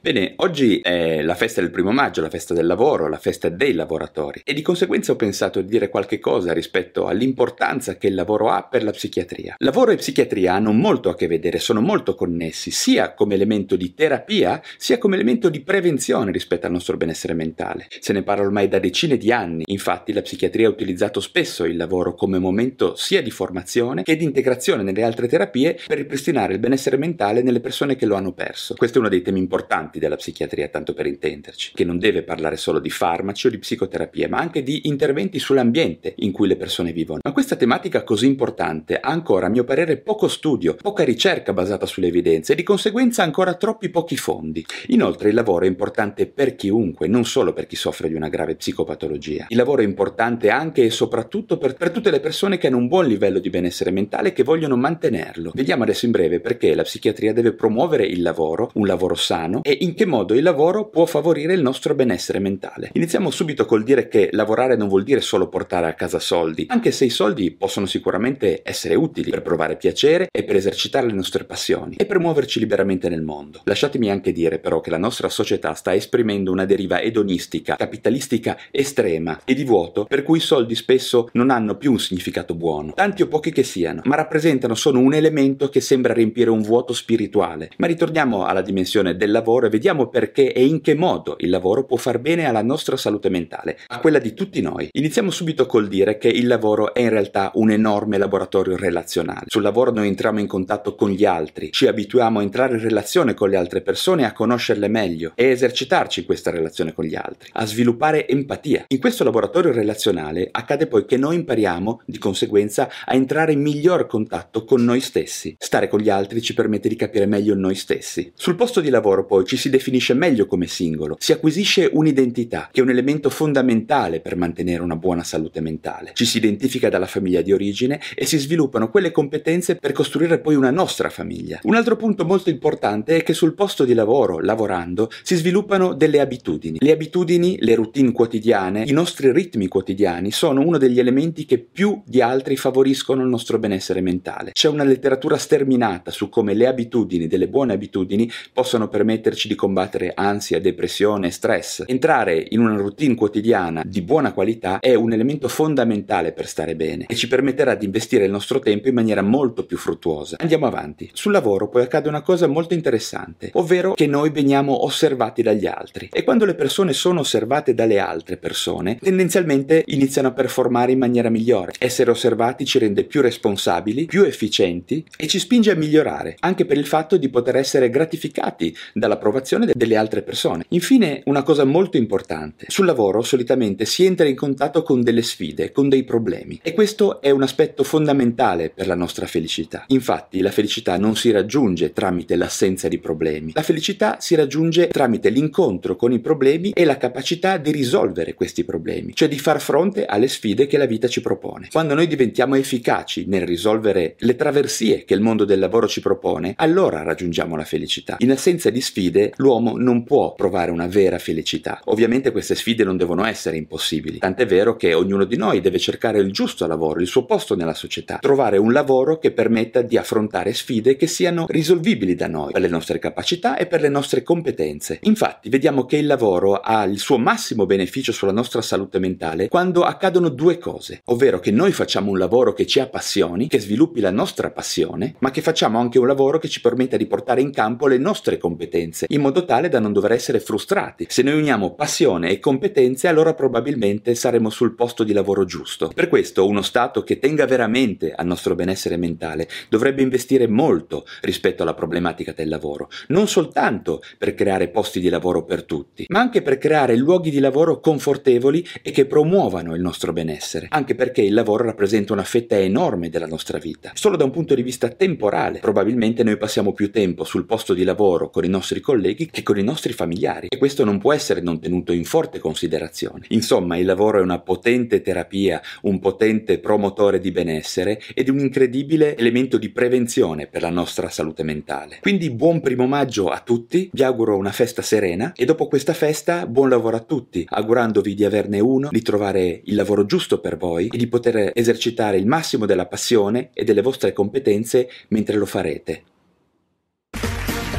Bene, oggi è la festa del 1 maggio, la festa del lavoro, la festa dei lavoratori, e di conseguenza ho pensato di dire qualche cosa rispetto all'importanza che il lavoro ha per la psichiatria. Lavoro e psichiatria hanno molto a che vedere, sono molto connessi, sia come elemento di terapia, sia come elemento di prevenzione rispetto al nostro benessere mentale. Se ne parla ormai da decine di anni, infatti la psichiatria ha utilizzato spesso il lavoro come momento sia di formazione che di integrazione nelle altre terapie per ripristinare il benessere mentale nelle persone che lo hanno perso. Questo è uno dei temi importanti della psichiatria, tanto per intenderci, che non deve parlare solo di farmaci o di psicoterapia, ma anche di interventi sull'ambiente in cui le persone vivono. Ma questa tematica così importante ha ancora, a mio parere, poco studio, poca ricerca basata sulle evidenze e di conseguenza ancora troppi pochi fondi. Inoltre il lavoro è importante per chiunque, non solo per chi soffre di una grave psicopatologia. Il lavoro è importante anche e soprattutto per tutte le persone che hanno un buon livello di benessere mentale e che vogliono mantenerlo. Vediamo adesso in breve perché la psichiatria deve promuovere il lavoro, un lavoro sano, e in che modo il lavoro può favorire il nostro benessere mentale. Iniziamo subito col dire che lavorare non vuol dire solo portare a casa soldi, anche se i soldi possono sicuramente essere utili per provare piacere e per esercitare le nostre passioni e per muoverci liberamente nel mondo. Lasciatemi anche dire però che la nostra società sta esprimendo una deriva edonistica, capitalistica estrema e di vuoto, per cui i soldi spesso non hanno più un significato buono, tanti o pochi che siano, ma rappresentano solo un elemento che sembra riempire un vuoto spirituale. Ma ritorniamo alla dimensione del lavoro e vediamo perché e in che modo il lavoro può far bene alla nostra salute mentale, a quella di tutti noi. Iniziamo subito col dire che il lavoro è in realtà un enorme laboratorio relazionale. Sul lavoro noi entriamo in contatto con gli altri, ci abituiamo a entrare in relazione con le altre persone, a conoscerle meglio e esercitarci in questa relazione con gli altri, a sviluppare empatia. In questo laboratorio relazionale accade poi che noi impariamo di conseguenza a entrare in miglior contatto con noi stessi. Stare con gli altri ci permette di capire meglio noi stessi. Sul posto di lavoro poi ci si definisce meglio come singolo, si acquisisce un'identità che è un elemento fondamentale per mantenere una buona salute mentale, ci si identifica dalla famiglia di origine e si sviluppano quelle competenze per costruire poi una nostra famiglia. Un altro punto molto importante è che sul posto di lavoro, lavorando, si sviluppano delle abitudini. Le abitudini, le routine quotidiane, i nostri ritmi quotidiani sono uno degli elementi che più di altri favoriscono il nostro benessere mentale. C'è una letteratura sterminata su come le abitudini, delle buone abitudini, possono permetterci di combattere ansia, depressione, stress. Entrare in una routine quotidiana di buona qualità è un elemento fondamentale per stare bene e ci permetterà di investire il nostro tempo in maniera molto più fruttuosa. Andiamo avanti. Sul lavoro poi accade una cosa molto interessante, ovvero che noi veniamo osservati dagli altri, e quando le persone sono osservate dalle altre persone tendenzialmente iniziano a performare in maniera migliore. Essere osservati ci rende più responsabili, più efficienti e ci spinge a migliorare, anche per il fatto di poter essere gratificati dall'approvazione delle altre persone. Infine, una cosa molto importante. Sul lavoro solitamente si entra in contatto con delle sfide, con dei problemi, e questo è un aspetto fondamentale per la nostra felicità. Infatti, la felicità non si raggiunge tramite l'assenza di problemi. La felicità si raggiunge tramite l'incontro con i problemi e la capacità di risolvere questi problemi, cioè di far fronte alle sfide che la vita ci propone. Quando noi diventiamo efficaci nel risolvere le traversie che il mondo del lavoro ci propone, allora raggiungiamo la felicità. In assenza di sfide, l'uomo non può provare una vera felicità. Ovviamente queste sfide non devono essere impossibili, tant'è vero che ognuno di noi deve cercare il giusto lavoro, il suo posto nella società, trovare un lavoro che permetta di affrontare sfide che siano risolvibili da noi, per le nostre capacità e per le nostre competenze. Infatti, vediamo che il lavoro ha il suo massimo beneficio sulla nostra salute mentale quando accadono due cose, ovvero che noi facciamo un lavoro che ci appassioni, che sviluppi la nostra passione, ma che facciamo anche un lavoro che ci permetta di portare in campo le nostre competenze, in modo tale da non dover essere frustrati. Se noi uniamo passione e competenze, allora probabilmente saremo sul posto di lavoro giusto. Per questo uno Stato che tenga veramente al nostro benessere mentale dovrebbe investire molto rispetto alla problematica del lavoro, non soltanto per creare posti di lavoro per tutti, ma anche per creare luoghi di lavoro confortevoli e che promuovano il nostro benessere, anche perché il lavoro rappresenta una fetta enorme della nostra vita. Solo da un punto di vista temporale, probabilmente noi passiamo più tempo sul posto di lavoro con i nostri colleghi colleghi che con i nostri familiari, e questo non può essere non tenuto in forte considerazione. Insomma, il lavoro è una potente terapia, un potente promotore di benessere ed un incredibile elemento di prevenzione per la nostra salute mentale. Quindi buon 1° maggio a tutti, vi auguro una festa serena e dopo questa festa buon lavoro a tutti, augurandovi di averne uno, di trovare il lavoro giusto per voi e di poter esercitare il massimo della passione e delle vostre competenze mentre lo farete.